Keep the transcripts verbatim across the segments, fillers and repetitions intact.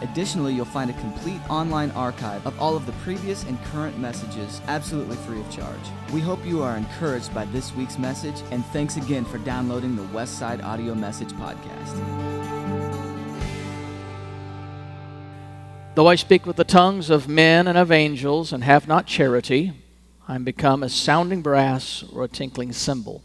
Additionally, you'll find a complete online archive of all of the previous and current messages absolutely free of charge. We hope you are encouraged by this week's message, and thanks again for downloading the Westside Audio Message Podcast. Though I speak with the tongues of men and of angels and have not charity, I am become a sounding brass or a tinkling cymbal.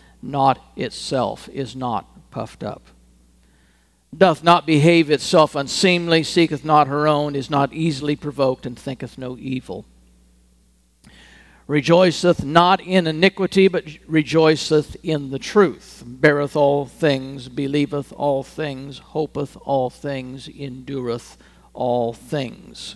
not itself, is not puffed up. Doth not behave itself unseemly, seeketh not her own, is not easily provoked, and thinketh no evil. Rejoiceth not in iniquity, but rejoiceth in the truth. Beareth all things, believeth all things, hopeth all things, endureth all things.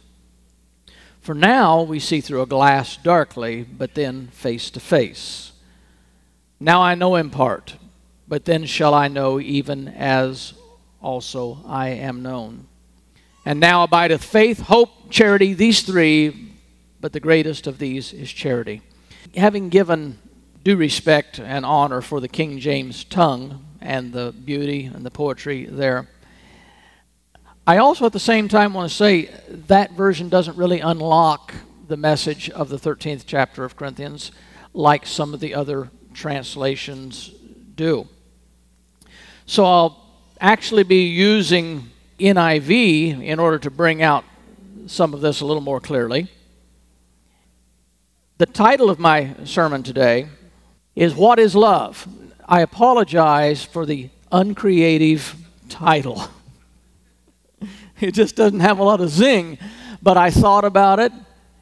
For now we see through a glass darkly, but then face to face. Now I know in part, but then shall I know even as also I am known. And now abideth faith, hope, charity, these three, but the greatest of these is charity. Having given due respect and honor for the King James tongue and the beauty and the poetry there, I also at the same time want to say that version doesn't really unlock the message of the thirteenth chapter of Corinthians like some of the other translations do. So I'll actually be using N I V in order to bring out some of this a little more clearly. The title of my sermon today is What is Love? I apologize for the uncreative title. It just doesn't have a lot of zing, but I thought about it,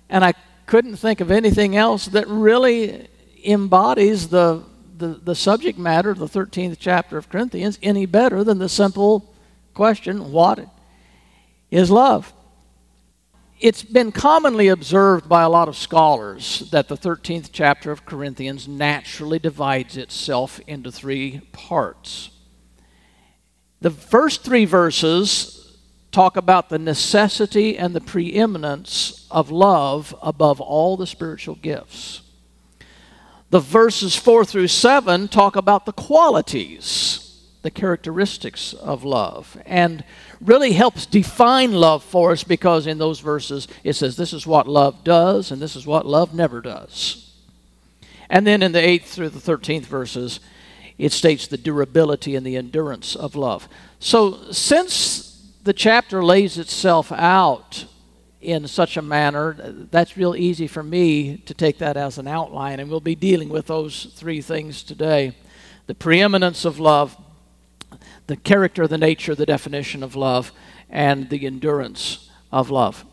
and I couldn't think of anything else that really embodies the, the, the subject matter of the thirteenth chapter of Corinthians any better than the simple question, what is love? It's been commonly observed by a lot of scholars that the thirteenth chapter of Corinthians naturally divides itself into three parts. The first three verses talk about the necessity and the preeminence of love above all the spiritual gifts. The verses four through seven talk about the qualities, the characteristics of love, and really helps define love for us because in those verses it says this is what love does and this is what love never does. And then in the eighth through the thirteenth verses, it states the durability and the endurance of love. So since the chapter lays itself out in such a manner that's real easy for me to take that as an outline, and we'll be dealing with those three things today: the preeminence of love, the character, the nature, the definition of love, and the endurance of love.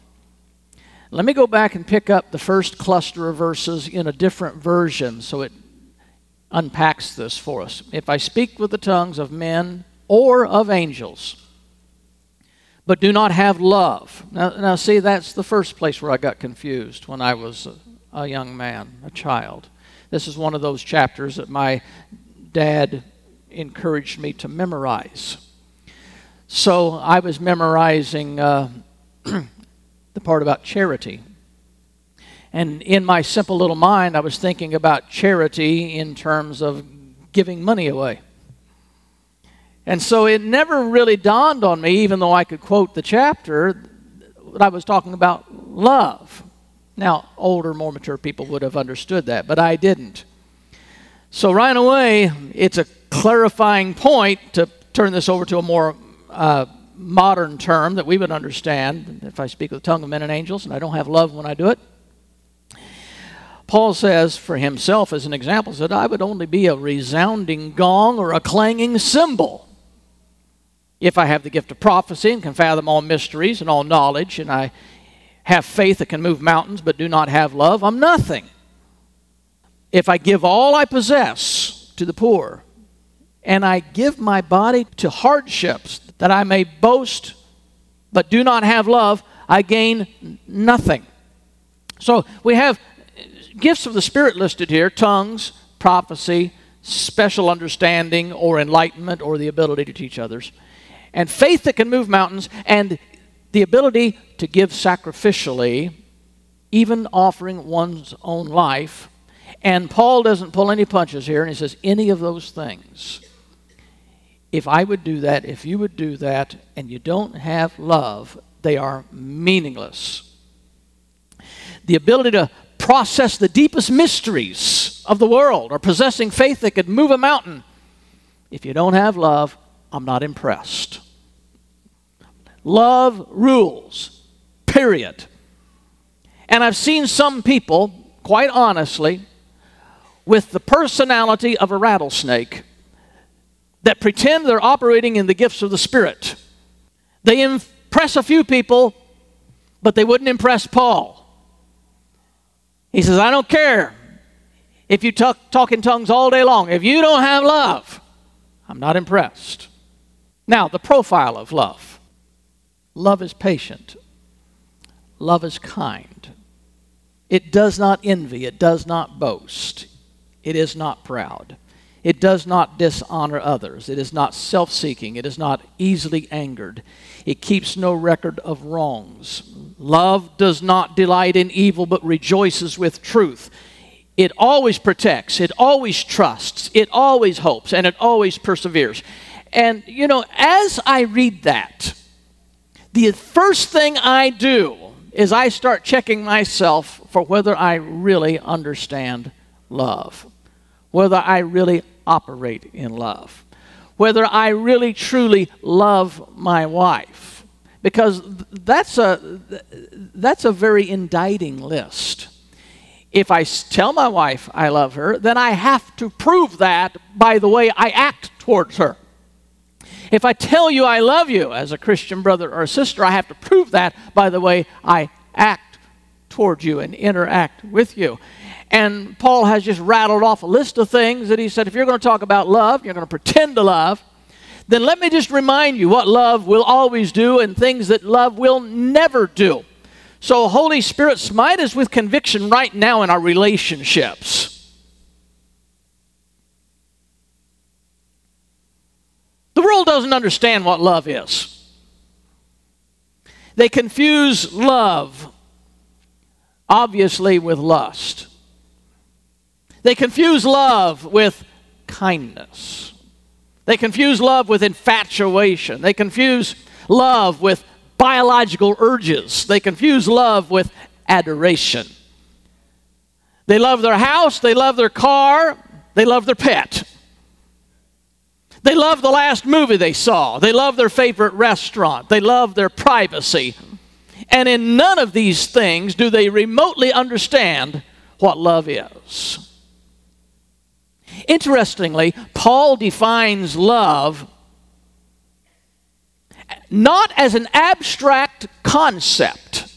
Let me go back and pick up the first cluster of verses in a different version so it unpacks this for us. If I speak with the tongues of men or of angels, but do not have love. Now, now, see, that's the first place where I got confused when I was a, a young man, a child. This is one of those chapters that my dad encouraged me to memorize. So I was memorizing uh, the part about charity. And in my simple little mind, I was thinking about charity in terms of giving money away. And so it never really dawned on me, even though I could quote the chapter, that I was talking about love. Now, older, more mature people would have understood that, but I didn't. So right away, it's a clarifying point to turn this over to a more uh, modern term that we would understand. If I speak with the tongue of men and angels, and I don't have love when I do it, Paul says for himself as an example, that I would only be a resounding gong or a clanging cymbal if I have the gift of prophecy and can fathom all mysteries and all knowledge, and I have faith that can move mountains but do not have love, I'm nothing. If I give all I possess to the poor and I give my body to hardships that I may boast but do not have love, I gain nothing. So we have gifts of the Spirit listed here: tongues, prophecy, special understanding or enlightenment or the ability to teach others, and faith that can move mountains, and the ability to give sacrificially, even offering one's own life. And Paul doesn't pull any punches here, and he says any of those things. If I would do that, if you would do that, and you don't have love, they are meaningless. The ability to process the deepest mysteries of the world, or possessing faith that could move a mountain. If you don't have love, I'm not impressed. Love rules, period. And I've seen some people, quite honestly, with the personality of a rattlesnake that pretend they're operating in the gifts of the Spirit. They impress a few people, but they wouldn't impress Paul. He says, I don't care if you talk, talk in tongues all day long. If you don't have love, I'm not impressed. Now, the profile of love. Love is patient. Love is kind. It does not envy. It does not boast. It is not proud. It does not dishonor others. It is not self-seeking. It is not easily angered. It keeps no record of wrongs. Love does not delight in evil, but rejoices with truth. It always protects. It always trusts. It always hopes. And it always perseveres. And, you know, as I read that, the first thing I do is I start checking myself for whether I really understand love, whether I really operate in love, whether I really truly love my wife, because that's a that's a very indicting list. If I tell my wife I love her, then I have to prove that by the way I act towards her. If I tell you I love you as a Christian brother or sister, I have to prove that by the way I act towards you and interact with you. And Paul has just rattled off a list of things that he said, if you're going to talk about love, you're going to pretend to love, then let me just remind you what love will always do and things that love will never do. So Holy Spirit, smite us with conviction right now in our relationships. The world doesn't understand what love is. They confuse love, obviously, with lust. They confuse love with kindness. They confuse love with infatuation. They confuse love with biological urges. They confuse love with adoration. They love their house. They love their car. They love their pet. They love the last movie they saw. They love their favorite restaurant. They love their privacy. And in none of these things do they remotely understand what love is. Interestingly, Paul defines love not as an abstract concept,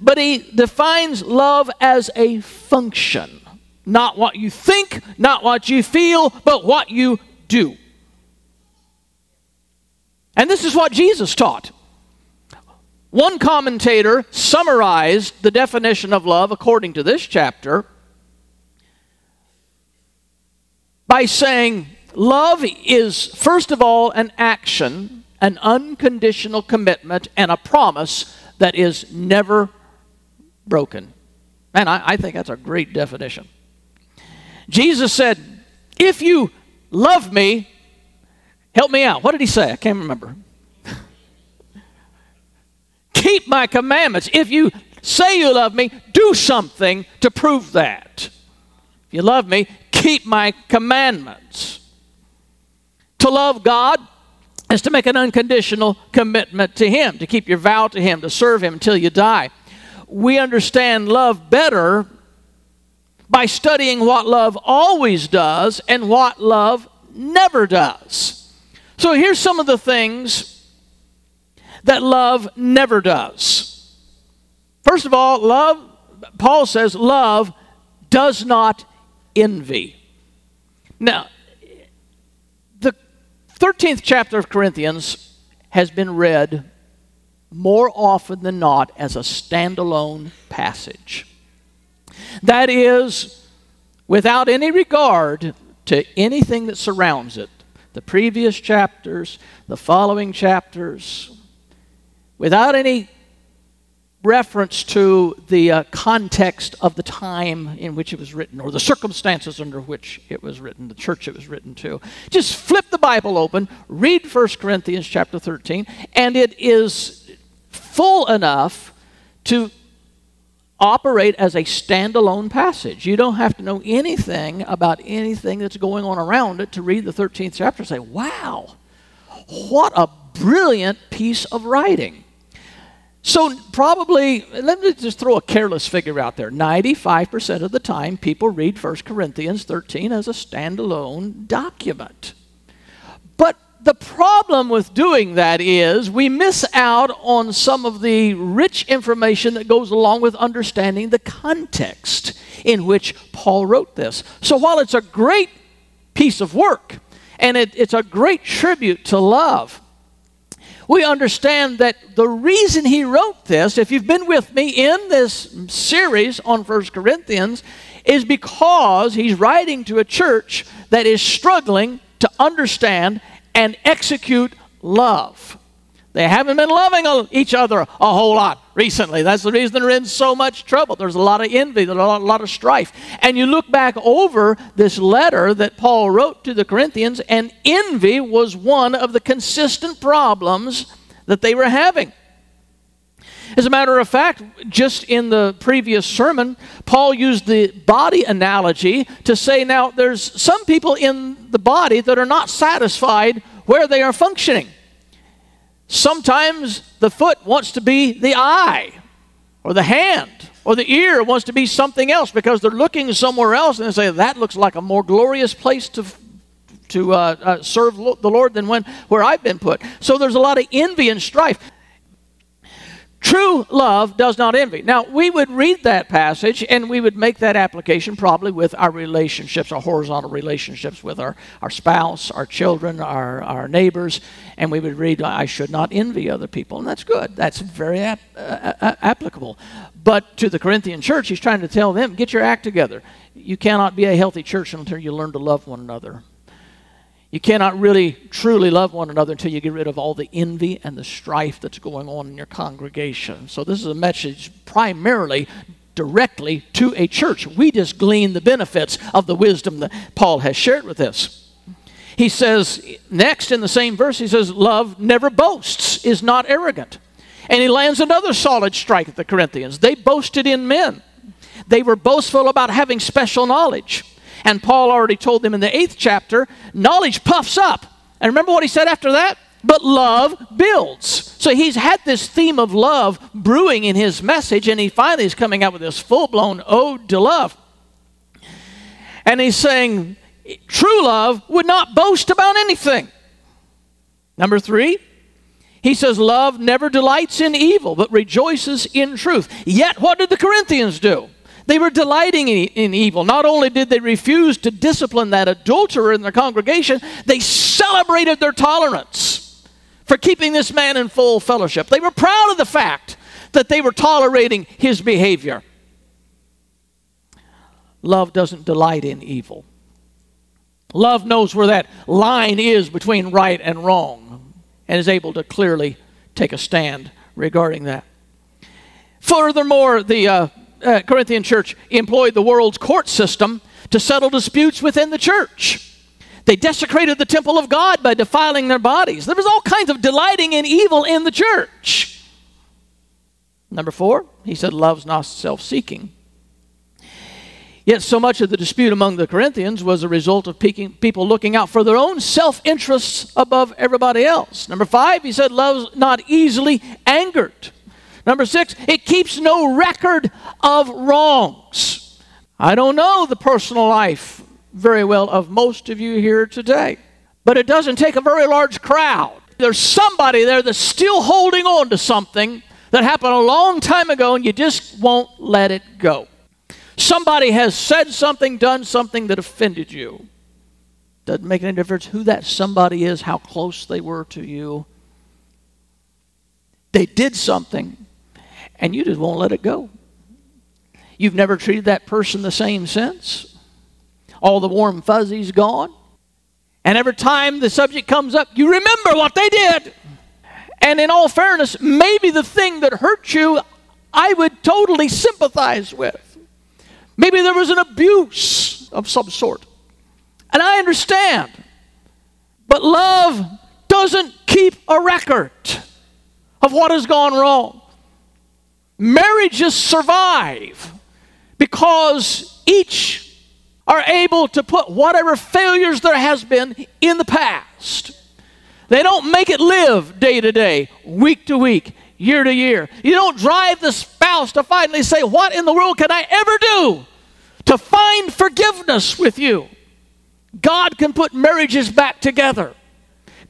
but he defines love as a function. Not what you think, not what you feel, but what you do. And this is what Jesus taught. One commentator summarized the definition of love according to this chapter by saying, love is, first of all, an action, an unconditional commitment, and a promise that is never broken. And I, I think that's a great definition. Jesus said, if you love me, Help me out. What did he say? I can't remember. Keep my commandments. If you say you love me, do something to prove that. If you love me, keep my commandments. To love God is to make an unconditional commitment to him, to keep your vow to him, to serve him until you die. We understand love better by studying what love always does and what love never does. So here's some of the things that love never does. First of all, love, Paul says, love does not envy. Now, the thirteenth chapter of Corinthians has been read more often than not as a standalone passage. That is, without any regard to anything that surrounds it, the previous chapters, the following chapters, without any reference to the uh, context of the time in which it was written or the circumstances under which it was written, the church it was written to. Just flip the Bible open, read First Corinthians chapter thirteen, and it is full enough to operate as a standalone passage. You don't have to know anything about anything that's going on around it to read the thirteenth chapter and say, wow, what a brilliant piece of writing. So probably, let me just throw a careless figure out there. ninety-five percent of the time, people read First Corinthians thirteen as a standalone document. But the problem with doing that is we miss out on some of the rich information that goes along with understanding the context in which Paul wrote this. So while it's a great piece of work and it, it's a great tribute to love, we understand that the reason he wrote this, if you've been with me in this series on First Corinthians, is because he's writing to a church that is struggling to understand and execute love. They haven't been loving each other a whole lot recently. That's the reason they're in so much trouble. There's a lot of envy, there's a lot, a lot of strife. And you look back over this letter that Paul wrote to the Corinthians, and envy was one of the consistent problems that they were having. As a matter of fact, just in the previous sermon, Paul used the body analogy to say, now, there's some people in the body that are not satisfied where they are functioning. Sometimes the foot wants to be the eye or the hand or the ear wants to be something else because they're looking somewhere else and they say, that looks like a more glorious place to to uh, uh, serve lo- the Lord than when where I've been put. So there's a lot of envy and strife. True love does not envy. Now, we would read that passage and we would make that application probably with our relationships, our horizontal relationships with our, our spouse, our children, our, our neighbors, and we would read, I should not envy other people, and that's good. That's very ap- uh, applicable. But to the Corinthian church, he's trying to tell them, get your act together. You cannot be a healthy church until you learn to love one another. You cannot really, truly love one another until you get rid of all the envy and the strife that's going on in your congregation. So this is a message primarily directly to a church. We just glean the benefits of the wisdom that Paul has shared with us. He says, next in the same verse, he says, love never boasts, is not arrogant. And he lands another solid strike at the Corinthians. They boasted in men. They were boastful about having special knowledge. And Paul already told them in the eighth chapter, knowledge puffs up. And remember what he said after that? But love builds. So he's had this theme of love brewing in his message, and he finally is coming out with this full-blown ode to love. And he's saying, true love would not boast about anything. Number three, he says, love never delights in evil, but rejoices in truth. Yet what did the Corinthians do? They were delighting in evil. Not only did they refuse to discipline that adulterer in their congregation, they celebrated their tolerance for keeping this man in full fellowship. They were proud of the fact that they were tolerating his behavior. Love doesn't delight in evil. Love knows where that line is between right and wrong and is able to clearly take a stand regarding that. Furthermore, the... Uh, Uh, Corinthian church employed the world's court system to settle disputes within the church. They desecrated the temple of God by defiling their bodies. There was all kinds of delighting in evil in the church. Number four, he said, love's not self-seeking. Yet so much of the dispute among the Corinthians was a result of people looking out for their own self-interests above everybody else. Number five, he said, love's not easily angered. Number six, it keeps no record of wrongs. I don't know the personal life very well of most of you here today, but it doesn't take a very large crowd. There's somebody there that's still holding on to something that happened a long time ago, and you just won't let it go. Somebody has said something, done something that offended you. Doesn't make any difference who that somebody is, how close they were to you. They did something, and you just won't let it go. You've never treated that person the same since. All the warm fuzzies gone. And every time the subject comes up, you remember what they did. And in all fairness, maybe the thing that hurt you, I would totally sympathize with. Maybe there was an abuse of some sort. And I understand. But love doesn't keep a record of what has gone wrong. Marriages survive because each are able to put whatever failures there has been in the past. They don't make it live day to day, week to week, year to year. You don't drive the spouse to finally say, what in the world can I ever do to find forgiveness with you? God can put marriages back together.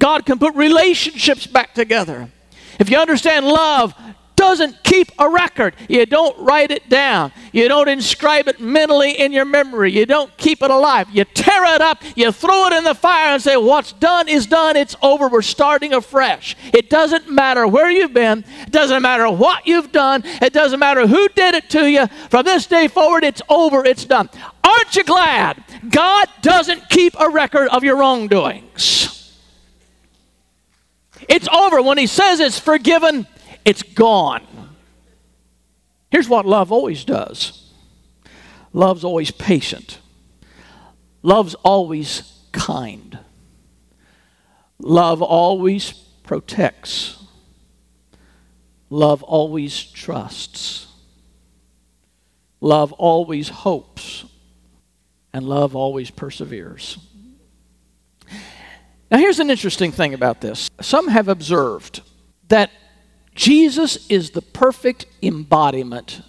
God can put relationships back together. If you understand, love doesn't keep a record. You don't write it down. You don't inscribe it mentally in your memory. You don't keep it alive. You tear it up. You throw it in the fire and say, what's done is done. It's over. We're starting afresh. It doesn't matter where you've been. It doesn't matter what you've done. It doesn't matter who did it to you. From this day forward, it's over. It's done. Aren't you glad God doesn't keep a record of your wrongdoings? It's over. When he says it's forgiven, it's gone. Here's what love always does. Love's always patient. Love's always kind. Love always protects. Love always trusts. Love always hopes. And love always perseveres. Now here's an interesting thing about this. Some have observed that Jesus is the perfect embodiment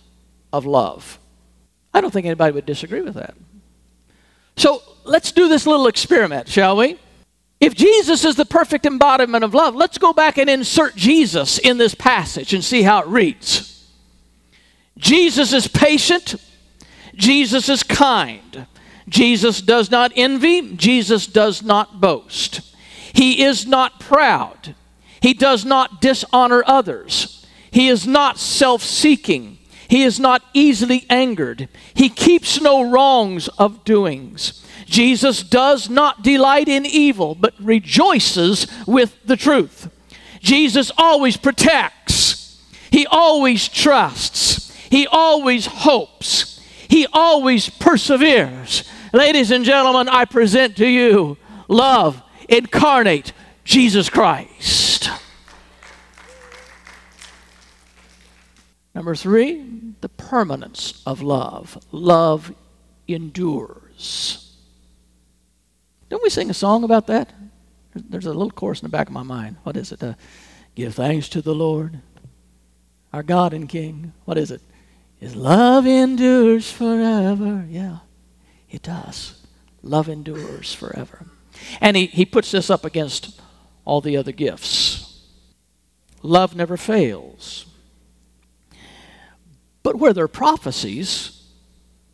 of love. I don't think anybody would disagree with that. So let's do this little experiment, shall we? If Jesus is the perfect embodiment of love, let's go back and insert Jesus in this passage and see how it reads. Jesus is patient. Jesus is kind. Jesus does not envy. Jesus does not boast. He is not proud. He does not dishonor others. He is not self-seeking. He is not easily angered. He keeps no wrongs of doings. Jesus does not delight in evil, but rejoices with the truth. Jesus always protects. He always trusts. He always hopes. He always perseveres. Ladies and gentlemen, I present to you love incarnate, Jesus Christ. Number three, the permanence of love. Love endures. Don't we sing a song about that? There's a little chorus in the back of my mind. What is it? Uh, Give thanks to the Lord, our God and King. What is it? His love endures forever. Yeah, it does. Love endures forever. And he, he puts this up against all the other gifts. Love never fails. But where there are prophecies,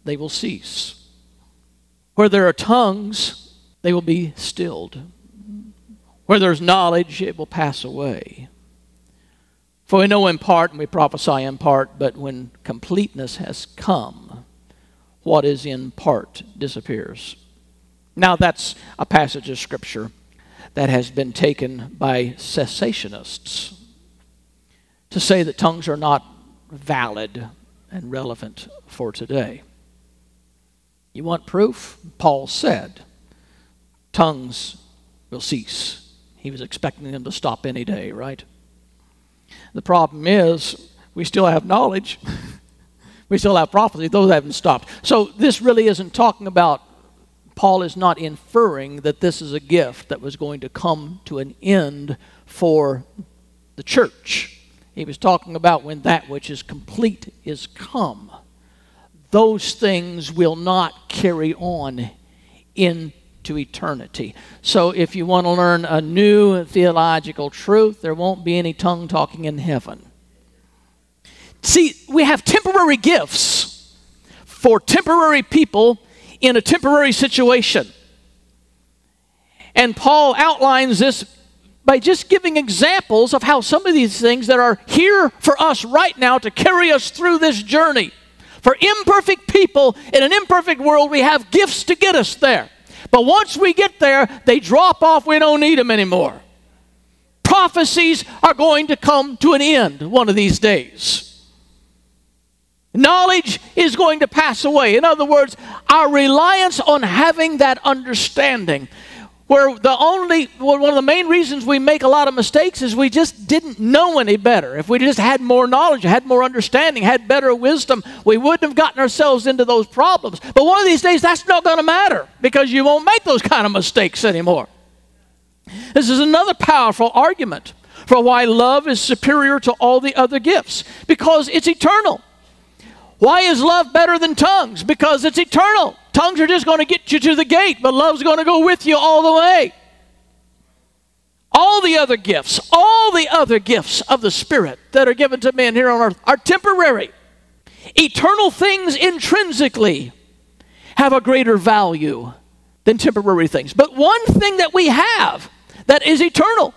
they will cease. Where there are tongues, they will be stilled. Where there is knowledge, it will pass away. For we know in part and we prophesy in part, but when completeness has come, what is in part disappears. Now that's a passage of Scripture that has been taken by cessationists to say that tongues are not valid and relevant for today. You want proof? Paul said, tongues will cease. He was expecting them to stop any day, right? The problem is we still have knowledge. We still have prophecy. Those haven't stopped. So this really isn't talking about, Paul is not inferring that this is a gift that was going to come to an end for the church. He was talking about when that which is complete is come. Those things will not carry on into eternity. So if you want to learn a new theological truth, there won't be any tongue talking in heaven. See, we have temporary gifts for temporary people in a temporary situation. And Paul outlines this by just giving examples of how some of these things that are here for us right now to carry us through this journey. For imperfect people in an imperfect world, we have gifts to get us there. But once we get there, they drop off. We don't need them anymore. Prophecies are going to come to an end one of these days. Knowledge is going to pass away. In other words, our reliance on having that understanding, where the only, well, one of the main reasons we make a lot of mistakes is we just didn't know any better. If we just had more knowledge, had more understanding, had better wisdom, we wouldn't have gotten ourselves into those problems. But one of these days, that's not going to matter, because you won't make those kind of mistakes anymore. This is another powerful argument for why love is superior to all the other gifts, because it's eternal. Why is love better than tongues? Because it's eternal. Tongues are just going to get you to the gate, but love's going to go with you all the way. All the other gifts, all the other gifts of the Spirit that are given to men here on earth are temporary. Eternal things intrinsically have a greater value than temporary things. But one thing that we have that is eternal,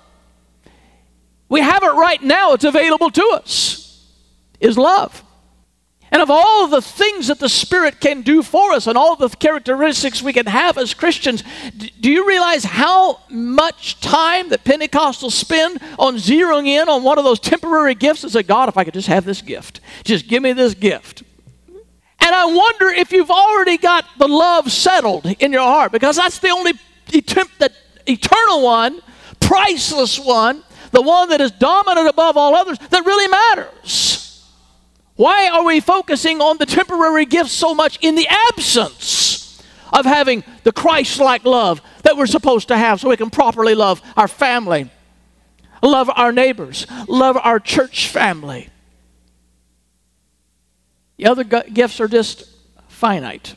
we have it right now, it's available to us, is love. And of all the things that the Spirit can do for us and all the characteristics we can have as Christians, do you realize how much time the Pentecostals spend on zeroing in on one of those temporary gifts and say, God, if I could just have this gift, just give me this gift. And I wonder if you've already got the love settled in your heart, because that's the only et- that eternal one, priceless one, the one that is dominant above all others, that really matters. Why are we focusing on the temporary gifts so much in the absence of having the Christ-like love that we're supposed to have so we can properly love our family, love our neighbors, love our church family? The other gifts are just finite.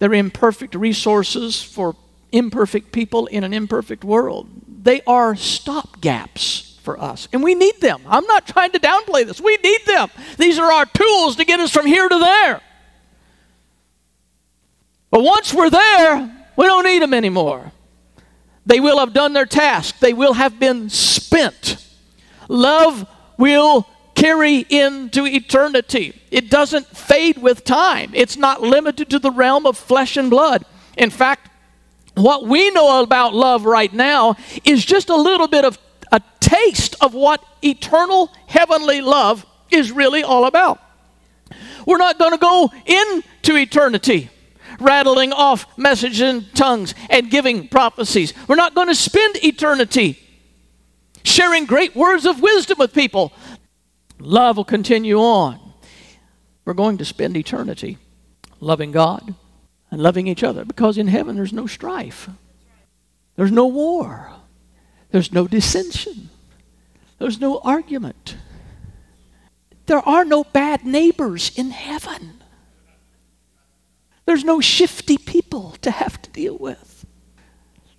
They're imperfect resources for imperfect people in an imperfect world. They are stopgaps for us. And we need them. I'm not trying to downplay this. We need them. These are our tools to get us from here to there. But once we're there, we don't need them anymore. They will have done their task. They will have been spent. Love will carry into eternity. It doesn't fade with time. It's not limited to the realm of flesh and blood. In fact, what we know about love right now is just a little bit of a taste of what eternal heavenly love is really all about. We're not going to go into eternity rattling off messages in tongues and giving prophecies. We're not going to spend eternity sharing great words of wisdom with people. Love will continue on. We're going to spend eternity loving God and loving each other, because in heaven there's no strife. There's no war. There's no dissension. There's no argument. There are no bad neighbors in heaven. There's no shifty people to have to deal with.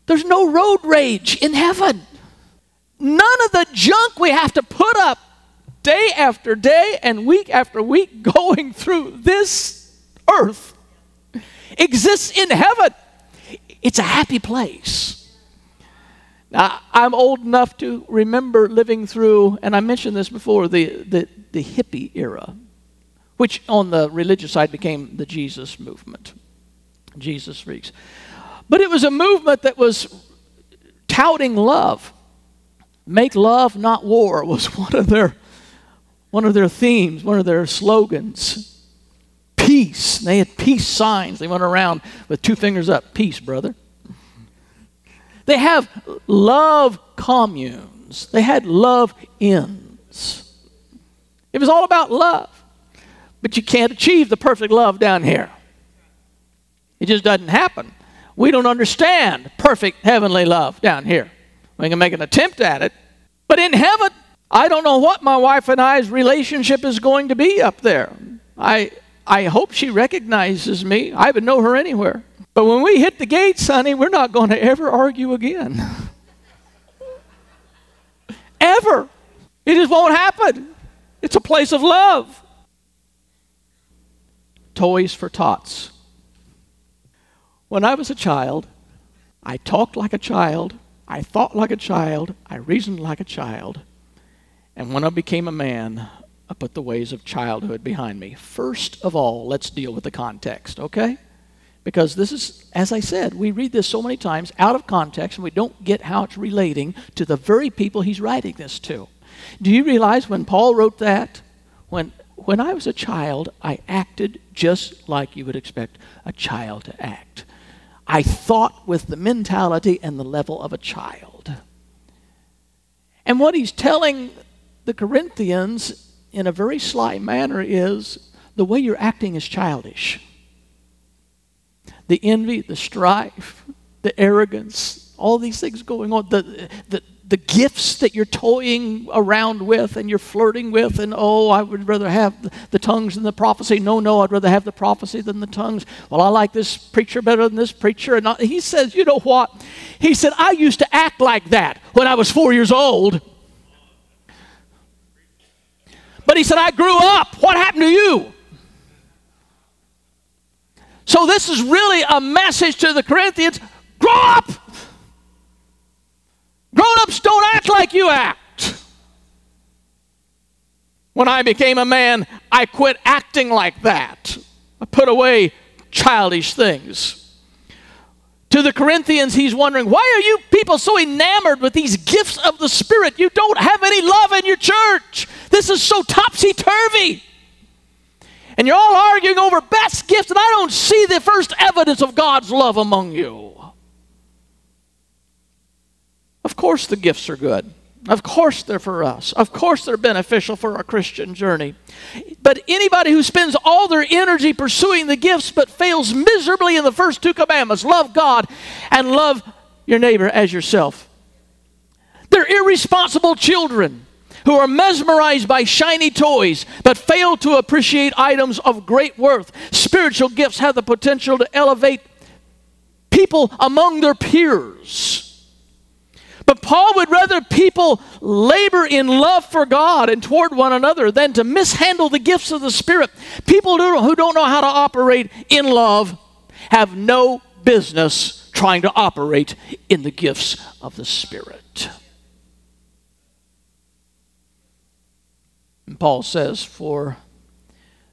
There's no road rage in heaven. None of the junk we have to put up day after day and week after week going through this earth exists in heaven. It's a happy place. Now, I'm old enough to remember living through, and I mentioned this before, the, the, the hippie era, which on the religious side became the Jesus movement, Jesus Freaks. But it was a movement that was touting love. Make love, not war, was one of their, one of their themes, one of their slogans. Peace. They had peace signs. They went around with two fingers up. Peace, brother. They have love communes. They had love inns. It was all about love. But you can't achieve the perfect love down here. It just doesn't happen. We don't understand perfect heavenly love down here. We can make an attempt at it. But in heaven, I don't know what my wife and I's relationship is going to be up there. I I hope she recognizes me. I would know her anywhere. But when we hit the gates, honey, we're not going to ever argue again. Ever. It just won't happen. It's a place of love. Toys for tots. When I was a child, I talked like a child, I thought like a child, I reasoned like a child. And when I became a man, I put the ways of childhood behind me. First of all, let's deal with the context, okay? Because this is, as I said, we read this so many times out of context and we don't get how it's relating to the very people he's writing this to. Do you realize when Paul wrote that, when when I was a child, I acted just like you would expect a child to act. I thought with the mentality and the level of a child. And what he's telling the Corinthians in a very sly manner is the way you're acting is childish. The envy, the strife, the arrogance, all these things going on, the the, the gifts that you're toying around with and you're flirting with, and oh, I would rather have the, the tongues than the prophecy. No, no, I'd rather have the prophecy than the tongues. Well, I like this preacher better than this preacher. And I, he says, you know what? He said, I used to act like that when I was four years old. But he said, I grew up. What happened to you? So this is really a message to the Corinthians. Grow up. Grown-ups don't act like you act. When I became a man, I quit acting like that. I put away childish things. To the Corinthians, he's wondering, why are you people so enamored with these gifts of the Spirit? You don't have any love in your church. This is so topsy-turvy. And you're all arguing over best gifts, and I don't see the first evidence of God's love among you. Of course the gifts are good. Of course they're for us. Of course they're beneficial for our Christian journey. But anybody who spends all their energy pursuing the gifts but fails miserably in the first two commandments, love God and love your neighbor as yourself. They're irresponsible children who are mesmerized by shiny toys but fail to appreciate items of great worth. Spiritual gifts have the potential to elevate people among their peers. But Paul would rather people labor in love for God and toward one another than to mishandle the gifts of the Spirit. People who don't know how to operate in love have no business trying to operate in the gifts of the Spirit. And Paul says, for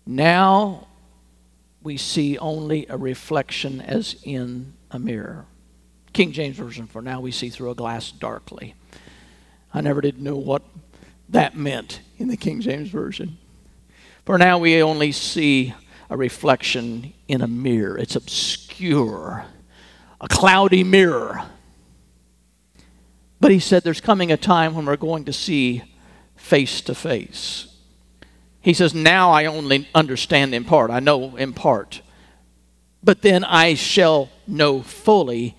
now we see only a reflection as in a mirror. King James Version, for now we see through a glass darkly. I never did know what that meant in the King James Version. For now we only see a reflection in a mirror. It's obscure, a cloudy mirror. But he said there's coming a time when we're going to see face to face. He says, now I only understand in part. I know in part. But then I shall know fully,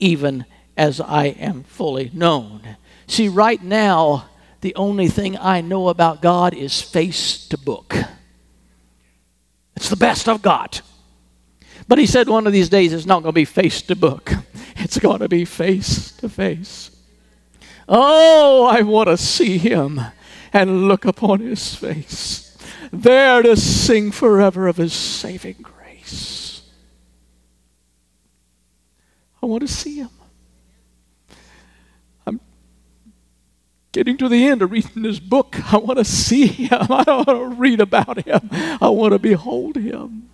even as I am fully known. See, right now, the only thing I know about God is face to book. It's the best I've got. But he said one of these days it's not going to be face to book. It's going to be face to face. Oh, I want to see him and look upon his face, there to sing forever of his saving grace. I want to see him. I'm getting to the end of reading this book. I want to see him. I don't want to read about him. I want to behold him.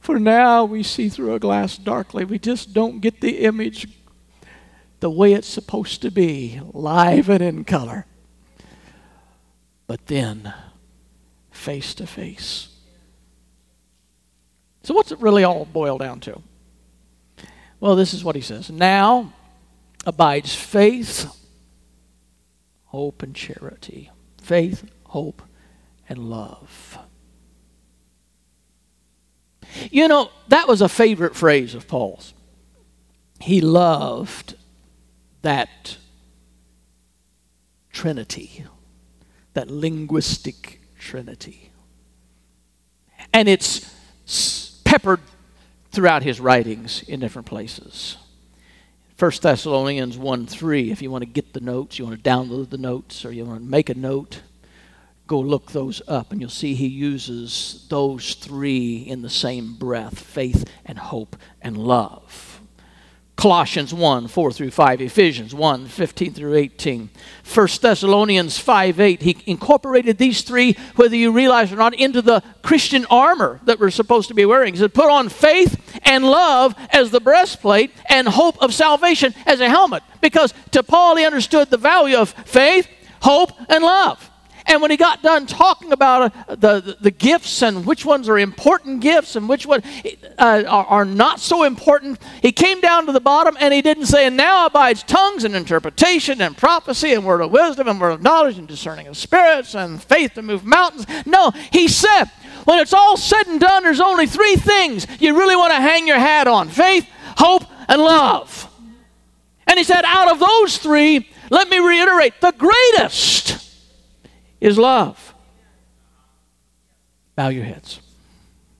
For now we see through a glass darkly. We just don't get the image the way it's supposed to be, live and in color. But then, face to face. So what's it really all boil down to? Well, this is what he says. Now abides faith, hope, and charity. Faith, hope, and love. You know, that was a favorite phrase of Paul's. He loved that Trinity, that linguistic Trinity. And it's peppered throughout his writings in different places. First Thessalonians one three, if you want to get the notes, you want to download the notes, or you want to make a note, go look those up, and you'll see he uses those three in the same breath: faith and hope and love. Colossians one four through five, Ephesians one fifteen through eighteen, First Thessalonians five eight. He incorporated these three, whether you realize it or not, into the Christian armor that we're supposed to be wearing. He said, put on faith and love as the breastplate and hope of salvation as a helmet. Because to Paul, he understood the value of faith, hope, and love. And when he got done talking about uh, the, the, the gifts and which ones are important gifts and which ones uh, are, are not so important, he came down to the bottom and he didn't say, and now abides tongues and interpretation and prophecy and word of wisdom and word of knowledge and discerning of spirits and faith to move mountains. No, he said, when it's all said and done, there's only three things you really want to hang your hat on: faith, hope, and love. And he said, out of those three, let me reiterate, the greatest is love. Bow your heads.